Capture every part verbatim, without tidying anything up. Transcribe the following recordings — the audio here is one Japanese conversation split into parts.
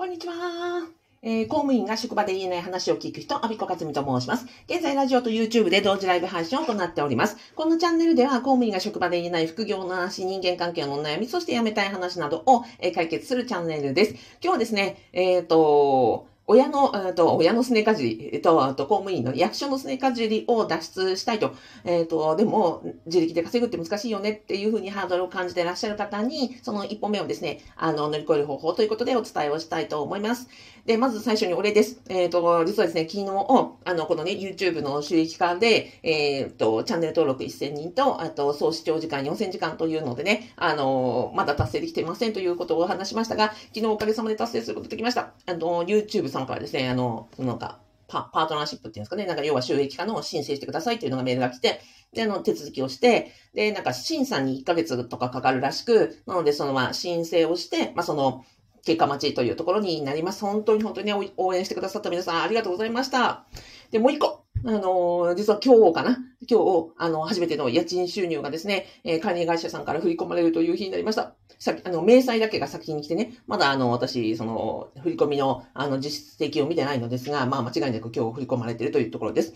こんにちは。えー、公務員が職場で言えない話を聞く人、阿比子克美と申します。現在、ラジオと YouTube で同時ライブ配信を行っております。このチャンネルでは、公務員が職場で言えない副業の話、人間関係のお悩み、そして辞めたい話などを、えー、解決するチャンネルです。今日はですね、えっと、親の、えっと、親のすねかじり、えっと、あと公務員の役所のすねかじりを脱出したいと、えっと、でも、自力で稼ぐって難しいよねっていうふうにハードルを感じていらっしゃる方に、その一歩目をですね、あの、乗り越える方法ということでお伝えをしたいと思います。で、まず最初にお礼です。えっと、実はですね、昨日、あの、このね、YouTube の収益化で、えっと、チャンネル登録せんにんと、あと、総視聴時間よんせんじかんというのでね、あの、まだ達成できていませんということをお話しましたが、昨日おかげさまで達成することができました。あの、YouTube さんからですね、あの、なんか、パ、パートナーシップっていうんですかね、なんか要は収益化の申請してくださいっていうのがメールが来て、で、あの、手続きをして、で、なんか審査にいっかげつとかかかるらしく、なので、その、まあ、申請をして、まあ、その、結果待ちというところになります。本当に本当にね、応援してくださった皆さんありがとうございました。で、もう一個。あの、実は今日かな今日、あの、初めての家賃収入がですね、えー、管理会社さんから振り込まれるという日になりました。さっき、あの、明細だけが先に来てね、まだあの、私、その、振り込みの、あの、実績を見てないのですが、まあ、間違いなく今日振り込まれているというところです。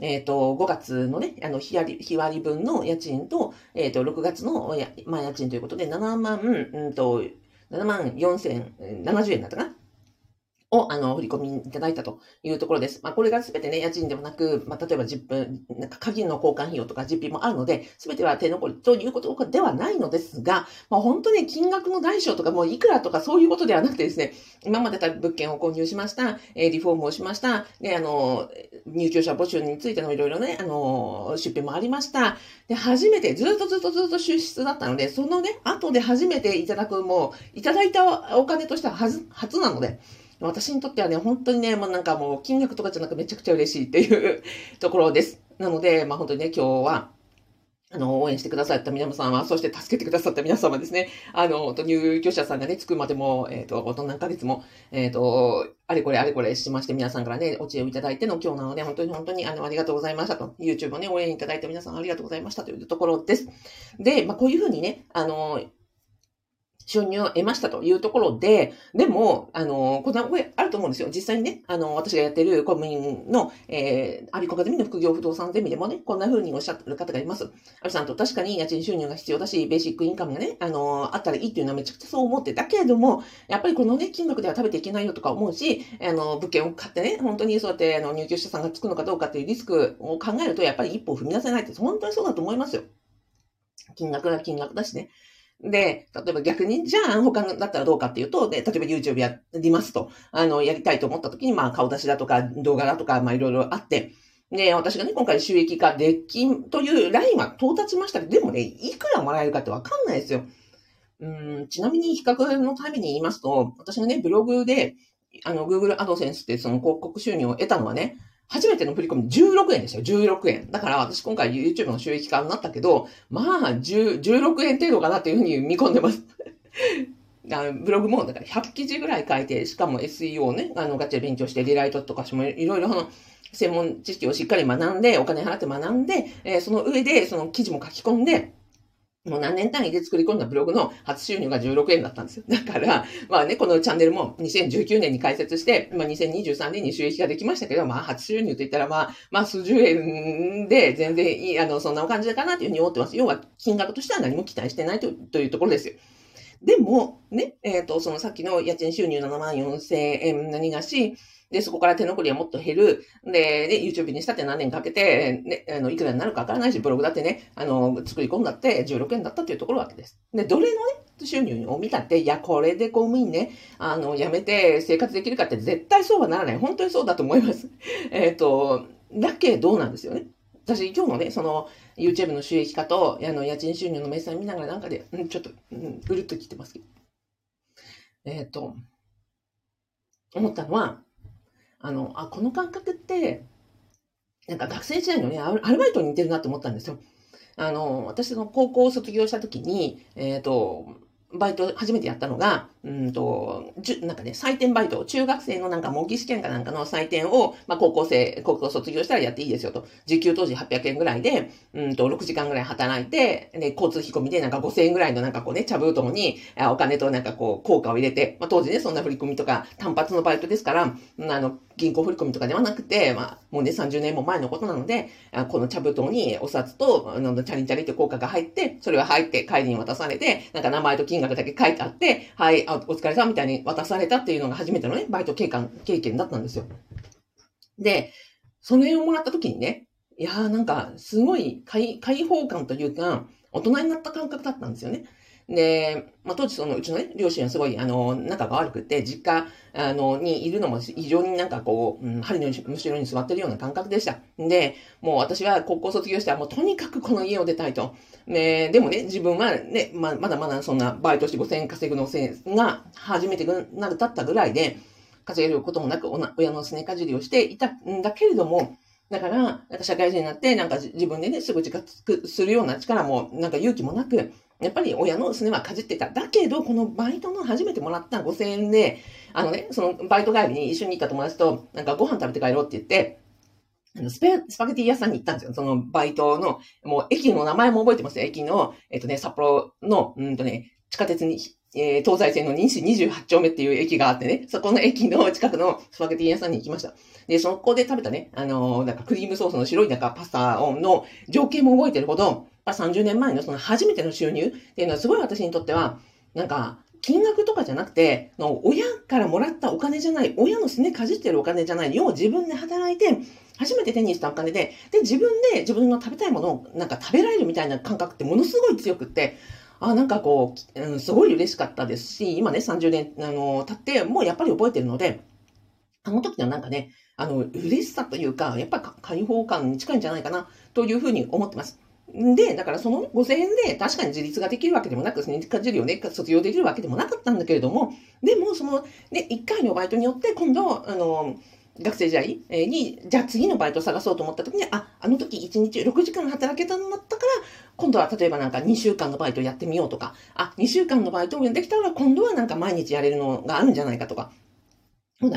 えっと、ごがつのね、あの、日割り、日割り分の家賃と、えっと、ろくがつの、まあ、家賃ということで、ななまん、うんと、ななまんよんせんななじゅうえんだったかなを、あの、振り込みいただいたというところです。まあ、これがすべてね、家賃でもなく、まあ、例えばじゅっぷん、なんか鍵の交換費用とか実費もあるので、すべては手残りということではないのですが、まあ、本当ね、金額の大小とか、もういくらとかそういうことではなくてですね、今までた物件を購入しました、えー、リフォームをしました、で、あの、入居者募集についてのいろいろね、あの、出費もありました。で、初めて、ずっとずっとずっと支出だったので、そのね、後で初めていただく、もう、いただいたお金としてははず、初なので、私にとってはね、本当にね、もうなんかもう金額とかじゃなくめちゃくちゃ嬉しいっていうところです。なので、まあ本当にね、今日は、あの、応援してくださった皆様、そして助けてくださった皆様ですね。あの、入居者さんがね、着くまでも、えっと、何ヶ月も、えっと、あれこれあれこれしまして、皆さんからね、お知恵をいただいての今日なので、本当に本当にあの、ありがとうございましたと。YouTube をね、応援いただいた皆さんありがとうございましたというところです。で、まあこういうふうにね、あの、収入を得ましたというところで、でも、あの、こんな声あると思うんですよ。実際にね、あの、私がやってる公務員の、えー、阿比子克美の副業不動産ゼミでもね、こんな風におっしゃってる方がいます。阿比さんと確かに家賃収入が必要だし、ベーシックインカムがね、あの、あったらいいっていうのはめちゃくちゃそう思ってたけれども、やっぱりこのね、金額では食べていけないよとか思うし、あの、物件を買ってね、本当にそうやって、あの、入居者さんがつくのかどうかっていうリスクを考えると、やっぱり一歩を踏み出せないって、本当にそうだと思いますよ。金額が金額だしね。で、例えば逆に、じゃあ他だったらどうかっていうと、で、例えば YouTube やりますと、あの、やりたいと思った時に、まあ、顔出しだとか、動画だとか、まあ、いろいろあって、で、私がね、今回収益化でき、というラインは到達しましたけど、でもね、いくらもらえるかってわかんないですよ。うん、ちなみに比較のために言いますと、私がね、ブログで、あの、Google AdSense ってその広告収入を得たのはね、初めての振り込みじゅうろくえんでしたよ、じゅうろくえん。だから私今回 YouTube の収益化になったけど、まあ、じゅうろくえん程度かなっていうふうに見込んでます。あのブログも、だからひゃくきじぐらい書いて、しかも エスイーオー をね、あの、ガチで勉強して、リライトとかしてもいろいろ、その、専門知識をしっかり学んで、お金払って学んで、えー、その上で、その記事も書き込んで、もう何年単位で作り込んだブログの初収入がじゅうろくえんだったんですよ。だから、まあね、このチャンネルもにせんじゅうきゅうねんに開設して、まあにせんにじゅうさんねんに収益化できましたけど、まあ初収入と言ったらまあ、まあ数十円で全然いい、あの、そんなお感じかなというふうに思ってます。要は金額としては何も期待してないという、というところですよ。でも、ね、えっと、そのさっきの家賃収入ななまんよんせんえん何がし、で、そこから手残りはもっと減る。で、で YouTube にしたって何年かけて、ね、あの、いくらになるかわからないし、ブログだってね、あの、作り込んだってじゅうろくえんだったっていうところわけです。で、どれのね、収入を見たって、いや、これで公務員ね、あの、辞めて生活できるかって絶対そうはならない。本当にそうだと思います。えっと、だけどなんですよね。私、今日もね、その、YouTube の収益化と、あの、家賃収入の明細見ながらなんかで、うん、ちょっと、うん、うるっときてますけど。えっと、思ったのは、あの、あ、この感覚って、なんか学生時代のね、アルバイトに似てるなって思ったんですよ。あの、私の高校を卒業した時に、えっと、バイト初めてやったのが、うんと、なんかね、採点バイト、中学生のなんか模擬試験かなんかの採点を、まあ高校生、高校卒業したらやっていいですよと。時給当時はっぴゃくえんぐらいで、うんと、ろくじかんぐらい働いて、で、交通費込みでなんかごせんえんぐらいのなんかこうね、茶封筒に、お金となんかこう、効果を入れて、まあ当時ね、そんな振り込みとか、単発のバイトですから、あの、銀行振り込みとかではなくて、まあ、もうね、さんじゅうねんも前のことなので、この茶封筒にお札と、あの、チャリンチャリンって効果が入って、それは入って、帰りに渡されて、なんか名前と金額だけ書いてあって、はい、あ、お疲れさんみたいに渡されたっていうのが初めてのね、バイト経験、経験だったんですよ。で、それをもらった時にね、いやーなんか、すごい解、解放感というか、大人になった感覚だったんですよね。で、まあ、当時そのうちのね、両親はすごい、あの、仲が悪くて、実家、あの、にいるのも非常になんかこう、うん、針のむしろに座ってるような感覚でした。で、もう私は高校卒業したら、もうとにかくこの家を出たいと。ね、でもね、自分はね、ま、まだまだそんなバイトしてごせんえん稼ぐのが初めてなる、だったぐらいで、稼げることもなく、おな親のすねかじりをしていたんだけれども、だから、なんか社会人になって、なんか自分でね、すぐ自覚するような力も、なんか勇気もなく、やっぱり親のすねはかじってた。だけど、このバイトの初めてもらったごせんえんで、あのね、そのバイト帰りに一緒に行った友達と、なんかご飯食べて帰ろうって言って、あのスペ、スパゲティ屋さんに行ったんですよ。そのバイトの、もう駅の名前も覚えてますよ。駅の、えっとね、札幌の、うんとね、地下鉄に、えー、東西線の西にじゅうはちちょうめっていう駅があってね、そこの駅の近くのスパゲティ屋さんに行きました。で、そこで食べたね、あのー、なんかクリームソースの白いなんかパスタの情景も覚えてるほど、さんじゅうねんまえのその初めての収入っていうのはすごい私にとっては、なんか、金額とかじゃなくて、親からもらったお金じゃない、親のすねかじってるお金じゃない、要は自分で働いて、初めて手にしたお金で、で、自分で自分の食べたいものをなんか食べられるみたいな感覚ってものすごい強くって、あ、なんかこう、うん、すごい嬉しかったですし、今ね、さんじゅうねん、あの、経って、もうやっぱり覚えてるので、あの時のなんかね、あの、嬉しさというか、やっぱり解放感に近いんじゃないかな、というふうに思ってます。で、だからそのごせんえんで確かに自立ができるわけでもなく、すねかじりをね、卒業できるわけでもなかったんだけれども、でもその、ね、いっかいのバイトによって、今度、あの、学生時代に、じゃあ次のバイトを探そうと思った時に、あ、あの時いちにちろくじかん働けたんだったから、今度は例えばなんかにしゅうかんのバイトやってみようとか、あ、にしゅうかんのバイトをできたら今度はなんか毎日やれるのがあるんじゃないかとか、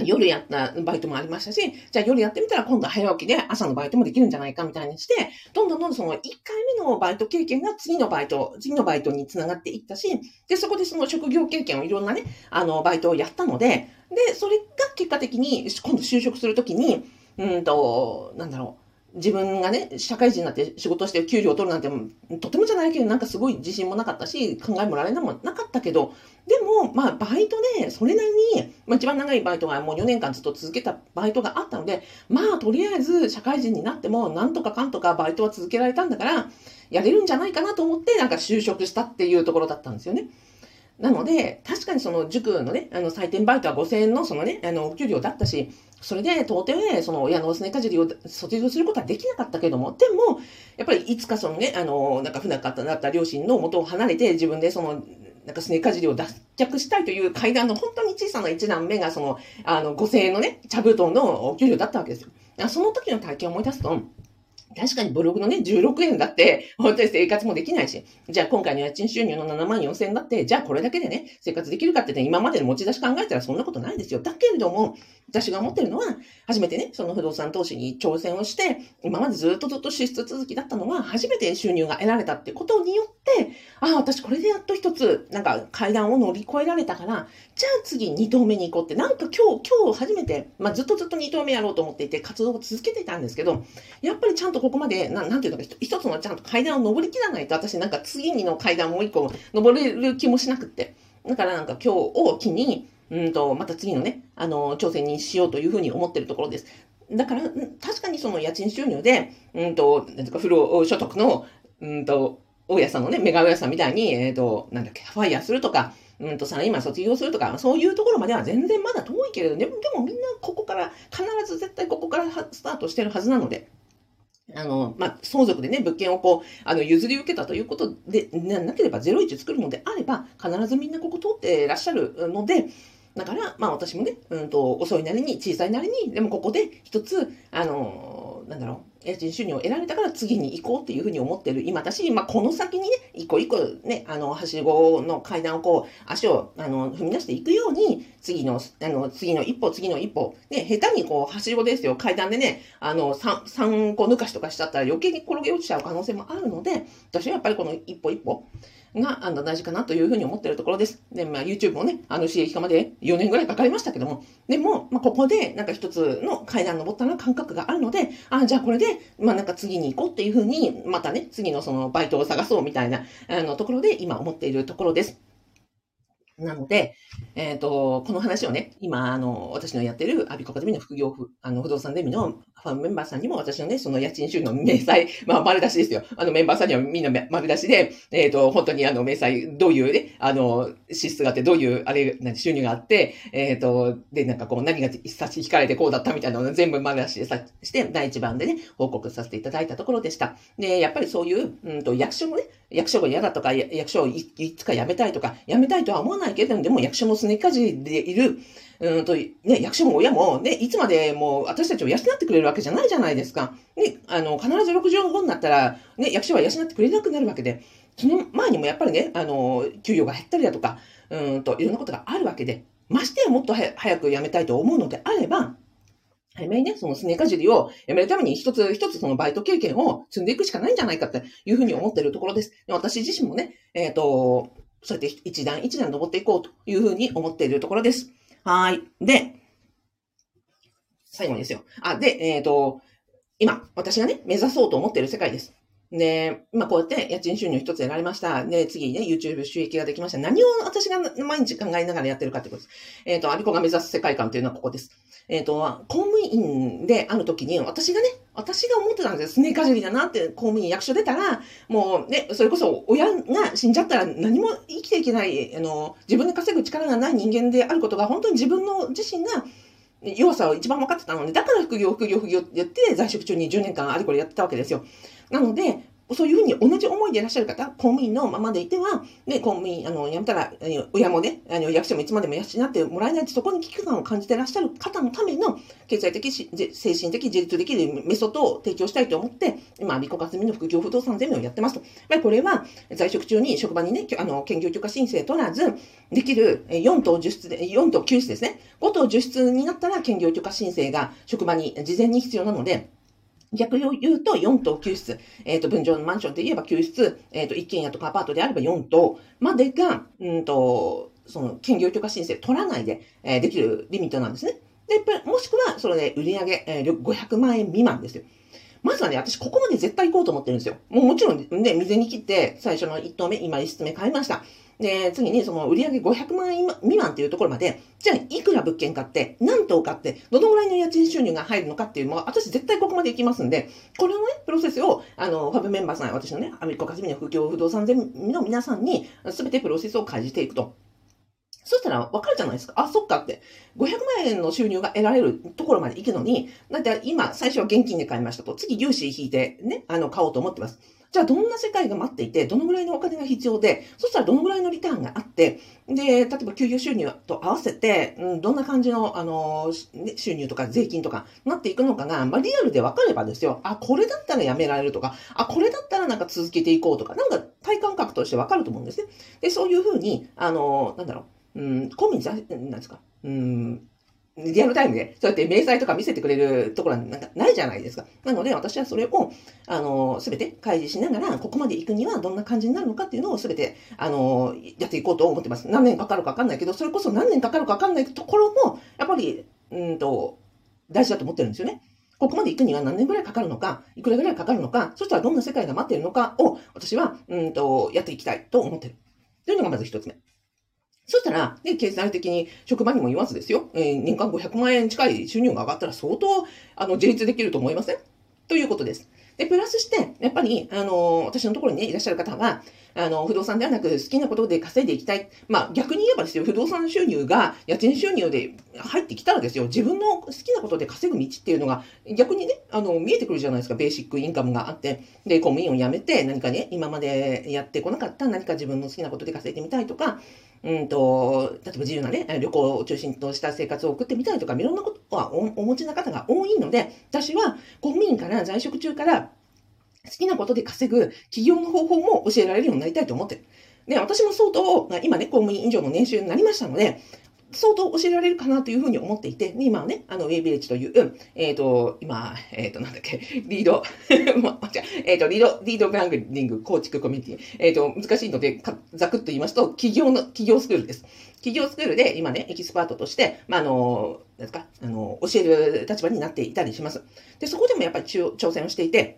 夜やったバイトもありましたし、じゃあ夜やってみたら今度は早起きで朝のバイトもできるんじゃないかみたいにして、どんどんどんどんそのいっかいめのバイト経験が次のバイト、次のバイトにつながっていったし、で、そこでその職業経験をいろんなね、あの、バイトをやったので、で、それが結果的に今度就職するときに、うんと、なんだろう。自分がね、社会人になって仕事して給料を取るなんて、とてもじゃないけど、なんかすごい自信もなかったし、考えもられなもなかったけど、でも、まあ、バイトで、それなりに、まあ、一番長いバイトがもうよねんかんずっと続けたバイトがあったので、まあ、とりあえず、社会人になっても、なんとかかんとかバイトは続けられたんだから、やれるんじゃないかなと思って、なんか就職したっていうところだったんですよね。なので、確かにその塾のね、あの、採点バイトはごせんえんのそのね、あの、お給料だったし、それで到底、その親のすねかじりを卒業することはできなかったけれども、でも、やっぱりいつかそのね、あの、なんか不仲だった両親の元を離れて、自分でその、なんかすねかじりを脱却したいという階段の本当に小さな一段目が、その、あの、ごせんえんのね、茶布団のお給料だったわけですよ。その時の体験を思い出すと、確かにブログのね、じゅうろくえんだって、本当に生活もできないし、じゃあ今回の家賃収入のななまんよんせんえんだって、じゃあこれだけでね、生活できるかってね、今までの持ち出し考えたらそんなことないですよ。だけれども、私が思ってるのは、初めてね、その不動産投資に挑戦をして、今までずっとずっと支出続きだったのが、初めて収入が得られたってことによって、ああ、私これでやっと一つ、なんか階段を乗り越えられたから、じゃあ次二投目に行こうって、なんか今日、今日初めて、まあずっとずっと二投目やろうと思っていて、活動を続けていたんですけど、やっぱりちゃんとここまで、な、なんていうのか、一つのちゃんと階段を登りきらないと、私なんか次の階段もう一個登れる気もしなくって。だからなんか今日を機に、うんと、また次のね、あの、挑戦にしようというふうに思ってるところです。だから、確かにその家賃収入で、うんと、なんとか不労所得の、うんと、大家さんのね、メガ大家さんみたいに、えっと、なんだっけ、ファイヤーするとか、うんと、サラリーマン卒業するとか、そういうところまでは全然まだ遠いけれど、ね、でもみんなここから、必ず絶対ここからスタートしてるはずなので、あの、まあ、相続でね、物件をこう、あの、譲り受けたということで、な、なければゼロイチ作るのであれば、必ずみんなここ通ってらっしゃるので、だから、まあ、私もね、うんと、遅いなりに、小さいなりに、でもここで一つ、あの、なんだろう、家賃収入を得られたから次に行こうっていうふうに思ってる今だし、まあ、この先にね一個一個ねあのはしごの階段をこう足をあの踏み出していくように次のあの次の一歩次の一歩ね下手にこうはしごですよ階段でねあの 3, 3個抜かしとかしちゃったら余計に転げ落ちちゃう可能性もあるので、私はやっぱりこの一歩一歩があの大事かなというふうに思っているところです。で、まあ、YouTube もね、あの収益化までよねんぐらいかかりましたけども、でも、まあ、ここでなんか一つの階段登ったな感覚があるので、あ、じゃあこれで、まあなんか次に行こうっていうふうに、またね、次のそのバイトを探そうみたいなあのところで今思っているところです。なので、えっと、この話をね、今、あの、私のやってるアビコカゼミの副業不、あの、不動産ゼミのファンメンバーさんにも、私のね、その家賃収入の明細、まあ、丸出しですよ。あの、メンバーさんにはみんな丸出しで、えっと、本当にあの、明細、どういうね、あの、支出があって、どういう、あれ、何、収入があって、えっと、で、なんかこう、何が差し引かれてこうだったみたいなのを全部丸出しでさして、だいいちばんでね、報告させていただいたところでした。で、やっぱりそういう、うんと、役所もね、役所が嫌だとか、役所をいつか辞めたいとか、辞めたいとは思わないけれども、でも役所のすねかじりでいる、うんとね、役所も親も、ね、いつまでも私たちを養ってくれるわけじゃないじゃないですか。ね、あの必ずろくじゅうごになったら、ね、役所は養ってくれなくなるわけで、その前にもやっぱりね、あの給与が減ったりだとか、うんといろんなことがあるわけで、ましてやもっとは早く辞めたいと思うのであれば、早めにね、そのすねかじりをやめるために一つ一つそのバイト経験を積んでいくしかないんじゃないかっていうふうに思っているところです。で、私自身もね、えっと、そうやって一段一段登っていこうというふうに思っているところです。はい。で、最後にですよ。あ、で、えっと、今、私がね、目指そうと思っている世界です。で、まあこうやって家賃収入一つ得られました。で、次ね、YouTube 収益ができました。何を私が毎日考えながらやってるかってことです。えっと、アビコが目指す世界観というのはここです。えっと、公務員であるときに、私がね、私が思ってたんです。すねかじりだなって、公務員役所出たら、もうね、それこそ親が死んじゃったら何も生きていけない、あの、自分で稼ぐ力がない人間であることが、本当に自分の自身が、弱さを一番分かってたので、だから副業、副業、副業ってやって、在職中にじゅうねんかんあれこれやってたわけですよ。なので、そういうふうに同じ思いでいらっしゃる方、公務員のままでいては、ね、公務員、あの、辞めたら、親もね、あの、役所もいつまでも養ってもらえないって、そこに危機感を感じていらっしゃる方のための、経済的、精神的、自立できるメソッドを提供したいと思って、今、アビコカゼミの副業不動産ゼミをやってますと。まあ、これは、在職中に職場にね、あの、兼業許可申請取らず、できるよんとうじゅっしゅつで、よんとうきゅうしつですね。ごとうじゅっしゅつになったら、兼業許可申請が職場に事前に必要なので、逆を言うとよんとうきゅうしつ、えっと、分譲のマンションで言えばきゅうしつ、えっと、一軒家とかアパートであればよんとうまでが、うんと、その、兼業許可申請取らないで、えー、できるリミットなんですね。で、もしくは、それで売り上げ、えー、ごひゃくまんえん未満ですよ。まずはね、私ここまで絶対行こうと思ってるんですよ。もうもちろんね、未然に切って、最初のいっとうめ、今いっつめ買いました。で、次にその売上ごひゃくまんえん未満っていうところまで、じゃあいくら物件買って、何棟買って、どのぐらいの家賃収入が入るのかっていうのは、私絶対ここまで行きますんで、これのね、プロセスを、あの、ファブメンバーさん、私のね、アビコカゼミの副業不動産ゼミの皆さんに、すべてプロセスを開示していくと。そしたら分かるじゃないですか。あ、そっかって。ごひゃくまんえんの収入が得られるところまで行くのに、だって今、最初は現金で買いましたと。次、融資引いてね、あの、買おうと思ってます。じゃあ、どんな世界が待っていて、どのぐらいのお金が必要で、そしたらどのぐらいのリターンがあって、で、例えば給与収入と合わせて、うん、どんな感じの、あの、ね、収入とか税金とかなっていくのかが、まあ、リアルで分かればですよ。あ、これだったらやめられるとか、あ、これだったらなんか続けていこうとか、なんか体感覚として分かると思うんですね。で、そういうふうに、あの、なんだろう。うん、公務員なんですか、うん、リアルタイムで、そうやって明細とか見せてくれるところはなんかないじゃないですか。なので、私はそれを、あの、すべて開示しながら、ここまで行くにはどんな感じになるのかっていうのをすべて、あの、やっていこうと思ってます。何年かかるかわかんないけど、それこそ何年かかるかわかんないところも、やっぱり、うんと、大事だと思ってるんですよね。ここまで行くには何年ぐらいかかるのか、いくらぐらいかかるのか、そしたらどんな世界が待っているのかを、私は、うんと、やっていきたいと思ってる。というのがまず一つ目。そしたら、ね、経済的に職場にも言わずですよ、えー、年間ごひゃくまんえん近い収入が上がったら相当、あの、自立できると思いませんということです。で、プラスして、やっぱり、あの、私のところに、ね、いらっしゃる方は、あの、不動産ではなく好きなことで稼いでいきたい。まあ、逆に言えばですよ、不動産収入が家賃収入で入ってきたらですよ、自分の好きなことで稼ぐ道っていうのが、逆にね、あの、見えてくるじゃないですか、ベーシックインカムがあって、で、公務員を辞めて、何かね、今までやってこなかった何か自分の好きなことで稼いでみたいとか、うんと、例えば自由なね、旅行を中心とした生活を送ってみたいとか、いろんなことは お, お持ちな方が多いので、私は公務員から在職中から好きなことで稼ぐ起業の方法も教えられるようになりたいと思ってる。で、私も相当、今ね、公務員以上の年収になりましたので、相当教えられるかなというふうに思っていて、で今はね、あの、ウェイビレッジという、えっ、ー、と、今、えっ、ー、と、なんだっけ、リード、ま、間違え、えっ、ー、と、リード、リードブランディング構築コミュニティ。えっ、ー、と、難しいので、ざくっと言いますと、企業の、企業スクールです。企業スクールで今ね、エキスパートとして、まあ、あの、なんですか、あの、教える立場になっていたりします。で、そこでもやっぱり挑戦をしていて、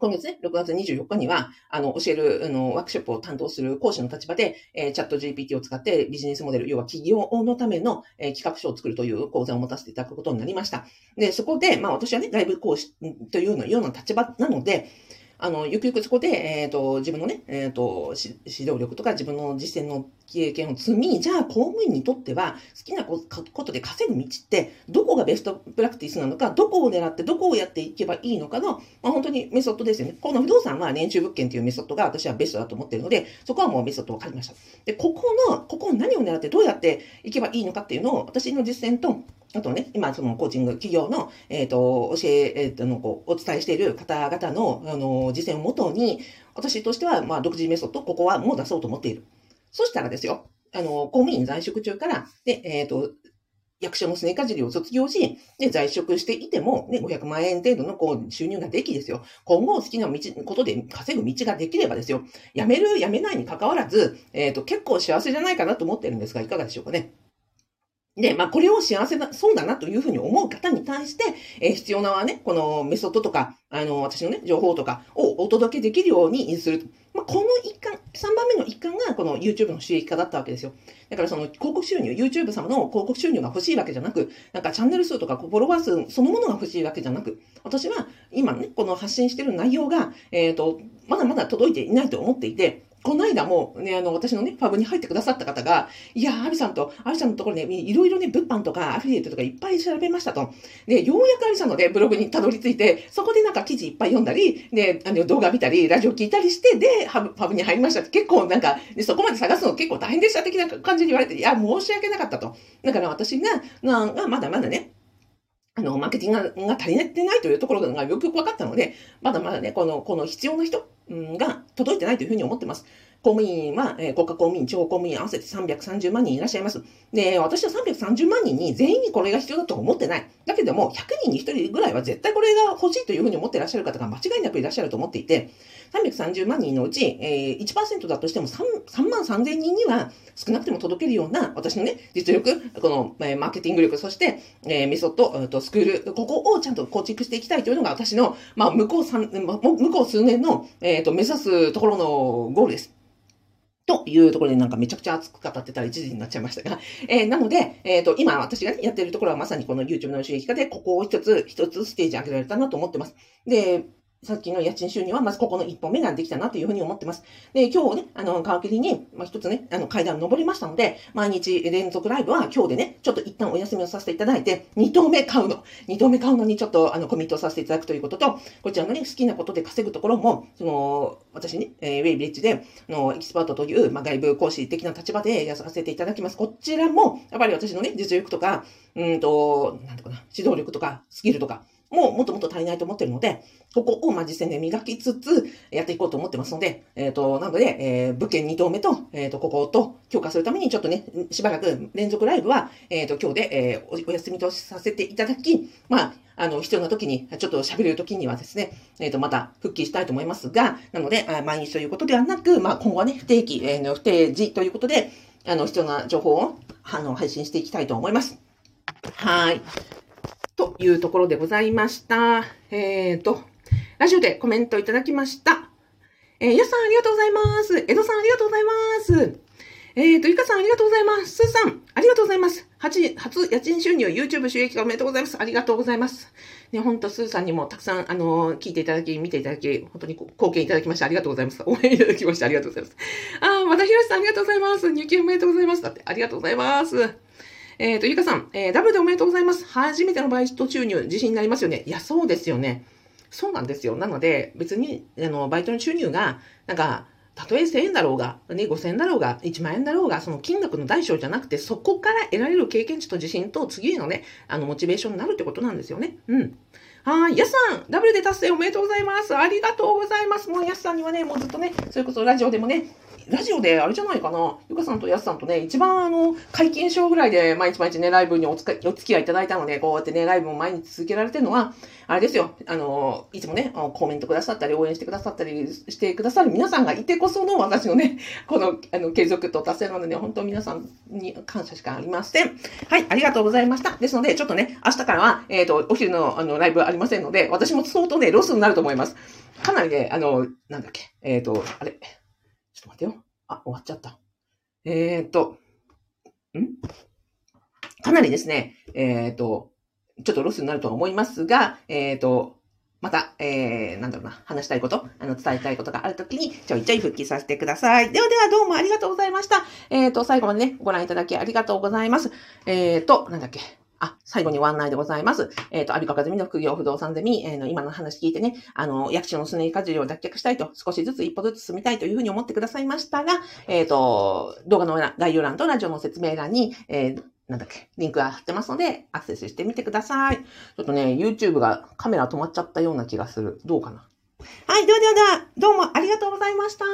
今月ね、ろくがつにじゅうよっかには、あの、教える、あの、ワークショップを担当する講師の立場で、えー、チャット ジーピーティー を使ってビジネスモデル、要は企業のための、えー、企画書を作るという講座を持たせていただくことになりました。で、そこで、まあ私はね、外部講師というのような立場なので、あの、ゆくゆくそこで、えっと、自分のね、えっと、指導力とか自分の実践の経験を積み、じゃあ公務員にとっては好きなことで稼ぐ道って、どこがベストプラクティスなのか、どこを狙って、どこをやっていけばいいのかの、まあ、本当にメソッドですよね。この不動産は年収物件というメソッドが私はベストだと思っているので、そこはもうメソッドを借りました。で、ここの、ここを何を狙ってどうやっていけばいいのかっていうのを、私の実践と、あとね、今、そのコーチング、企業の、えっと、教え、えっと、の、こう、お伝えしている方々の、あの、実践をもとに、私としては、まあ、独自メソッド、ここはもう出そうと思っている。そしたらですよ、あの、公務員在職中から、で、えっと、役所のすねかじりを卒業し、で、在職していても、ね、ごひゃくまんえん程度の、こう、収入ができですよ。今後、好きな道、ことで稼ぐ道ができればですよ、辞める、辞めないに関わらず、えっと、結構幸せじゃないかなと思ってるんですが、いかがでしょうかね。で、まあ、これを幸せだ、そうだなというふうに思う方に対して、えー、必要なはね、このメソッドとか、あの、私のね、情報とかをお届けできるようにする。まあ、この一環、さんばんめの一環が、この YouTube の収益化だったわけですよ。だからその広告収入、YouTube 様の広告収入が欲しいわけじゃなく、なんかチャンネル数とかフォロワー数そのものが欲しいわけじゃなく、私は今ね、この発信している内容が、えっと、まだまだ届いていないと思っていて、この間もね、あの、私のね、ファブに入ってくださった方が、いやー、アビさんと、アビさんのところね、いろいろね、物販とかアフィリエイトとかいっぱい調べましたと。で、ようやくアビさんのね、ブログにたどり着いて、そこでなんか記事いっぱい読んだり、ね、あの、動画見たり、ラジオ聞いたりして、で、ファブに入りましたって、結構なんか、ね、そこまで探すの結構大変でした的な感じに言われて、いや、申し訳なかったと。だから私が、なんかまだまだね、あの、マーケティングが足りてないというところがよくよく分かったので、まだまだね、この、この必要な人が届いてないというふうに思ってます。公務員は、えー、国家公務員、地方公務員合わせてさんびゃくさんじゅうまんにんいらっしゃいます。で、私はさんびゃくさんじゅうまんにんに全員にこれが必要だとは思ってない。だけども、ひゃくにんにひとりぐらいは絶対これが欲しいというふうに思っていらっしゃる方が間違いなくいらっしゃると思っていて、さんびゃくさんじゅうまんにんのうち、えー、いちパーセント だとしても さんまんさんぜんにんには少なくても届けるような、私のね、実力、この、えー、マーケティング力、そして、えー、メソッド、えーと、スクール、ここをちゃんと構築していきたいというのが私の、まあ、向こう3、向こう数年の、えーと、目指すところのゴールです。というところでなんかめちゃくちゃ熱く語ってたら一時になっちゃいましたが。えー、なので、えっと、今私が、ね、やってるところはまさにこの YouTube の収益化で、ここを一つ、一つステージ上げられたなと思ってます。で、さっきの家賃収入はまずここの一本目ができたなというふうに思ってます。で、今日ね、あの、皮切りに、まあ、一つね、あの、階段を登りましたので、毎日連続ライブは今日でね、ちょっと一旦お休みをさせていただいて、二頭目買うの、二頭目買うのにちょっと、あの、コミットをさせていただくということと、こちらのね、好きなことで稼ぐところも、その、私ね、えー、ウェイビレッジで、の、エキスパートという、まあ、外部講師的な立場でやらせていただきます。こちらも、やっぱり私のね、実力とか、うんと、なんていうかな、指導力とか、スキルとか、もうもっともっと足りないと思っているので、ここをまあ実践で磨きつつやっていこうと思ってますので、えっと、なので、えー、物件に頭目と、えっと、ここと強化するためにちょっとね、しばらく連続ライブは、えっと、今日で、えー、お休みとさせていただき、まあ、あの、必要な時に、ちょっと喋れる時にはですね、えっと、また復帰したいと思いますが、なので、毎日ということではなく、まあ、今後はね、不定期、えー、不定時ということで、あの、必要な情報を、あの、配信していきたいと思います。はい。というところでございました。えっと、ラジオでコメントいただきました。えー、やすさんありがとうございます。江戸さんありがとうございます。えっと、ゆかさんありがとうございます。すーさんありがとうございます。初、初家賃収入、YouTube 収益化おめでとうございます。ありがとうございます。ね、ほんとすーさんにもたくさん、あの、聞いていただき、見ていただき、本当に貢献いただきましてありがとうございます。応援いただきましてありがとうございます。あー、和田博さんありがとうございます。入金おめでとうございます。だって、ありがとうございます。えっと、ゆかさん、えー、ダブルでおめでとうございます。初めてのバイト収入、自信になりますよね。いや、そうですよね。そうなんですよ。なので、別に、あの、バイトの収入が、なんか、たとえせんえんだろうが、ね、ごせんえんだろうが、いちまんえんだろうが、その金額の大小じゃなくて、そこから得られる経験値と自信と次へのね、あの、モチベーションになるってことなんですよね。うん。はい。やすさん、ダブルで達成おめでとうございます。ありがとうございます。もうやすさんにはね、もうずっとね、それこそラジオでもね、ラジオであれじゃないかな、ゆかさんとやすさんとね、一番あの、解禁賞ぐらいで毎日毎日ね、ライブにおつかお付き合いいただいたので、こうやってね、ライブも毎日続けられてるのは、あれですよ、あの、いつもね、コメントくださったり、応援してくださったりしてくださる皆さんがいてこその私のね、この、あの、継続と達成なので、ね、本当皆さんに感謝しかありません。はい、ありがとうございました。ですので、ちょっとね、明日からは、えっと、お昼のあの、ライブありませんので、私も相当ね、ロスになると思います。かなりね、あの、なんだっけ、えっと、あれ、ちょっと待ってよ。あ、終わっちゃった。えーっと、ん?かなりですね、えーっと、ちょっとロスになるとは思いますが、えーっと、また、えー、なんだろうな、話したいこと、あの、伝えたいことがあるときに、ちょいちょい復帰させてください。ではでは、どうもありがとうございました。えーっと、最後までね、ご覧いただきありがとうございます。えーっと、なんだっけ。あ、最後にご案内でございます。えっ、ー、と、アビカカゼミの副業不動産ゼミ、えー、の今の話聞いてね、あの、役所のすねかじりを脱却したいと、少しずつ一歩ずつ進みたいというふうに思ってくださいましたが、えっ、ー、と、動画の概要欄とラジオの説明欄に、えー、なんだっけ、リンクが貼ってますので、アクセスしてみてください。ちょっとね、YouTube がカメラ止まっちゃったような気がする。どうかな。はい、ではではでは、どうもありがとうございました。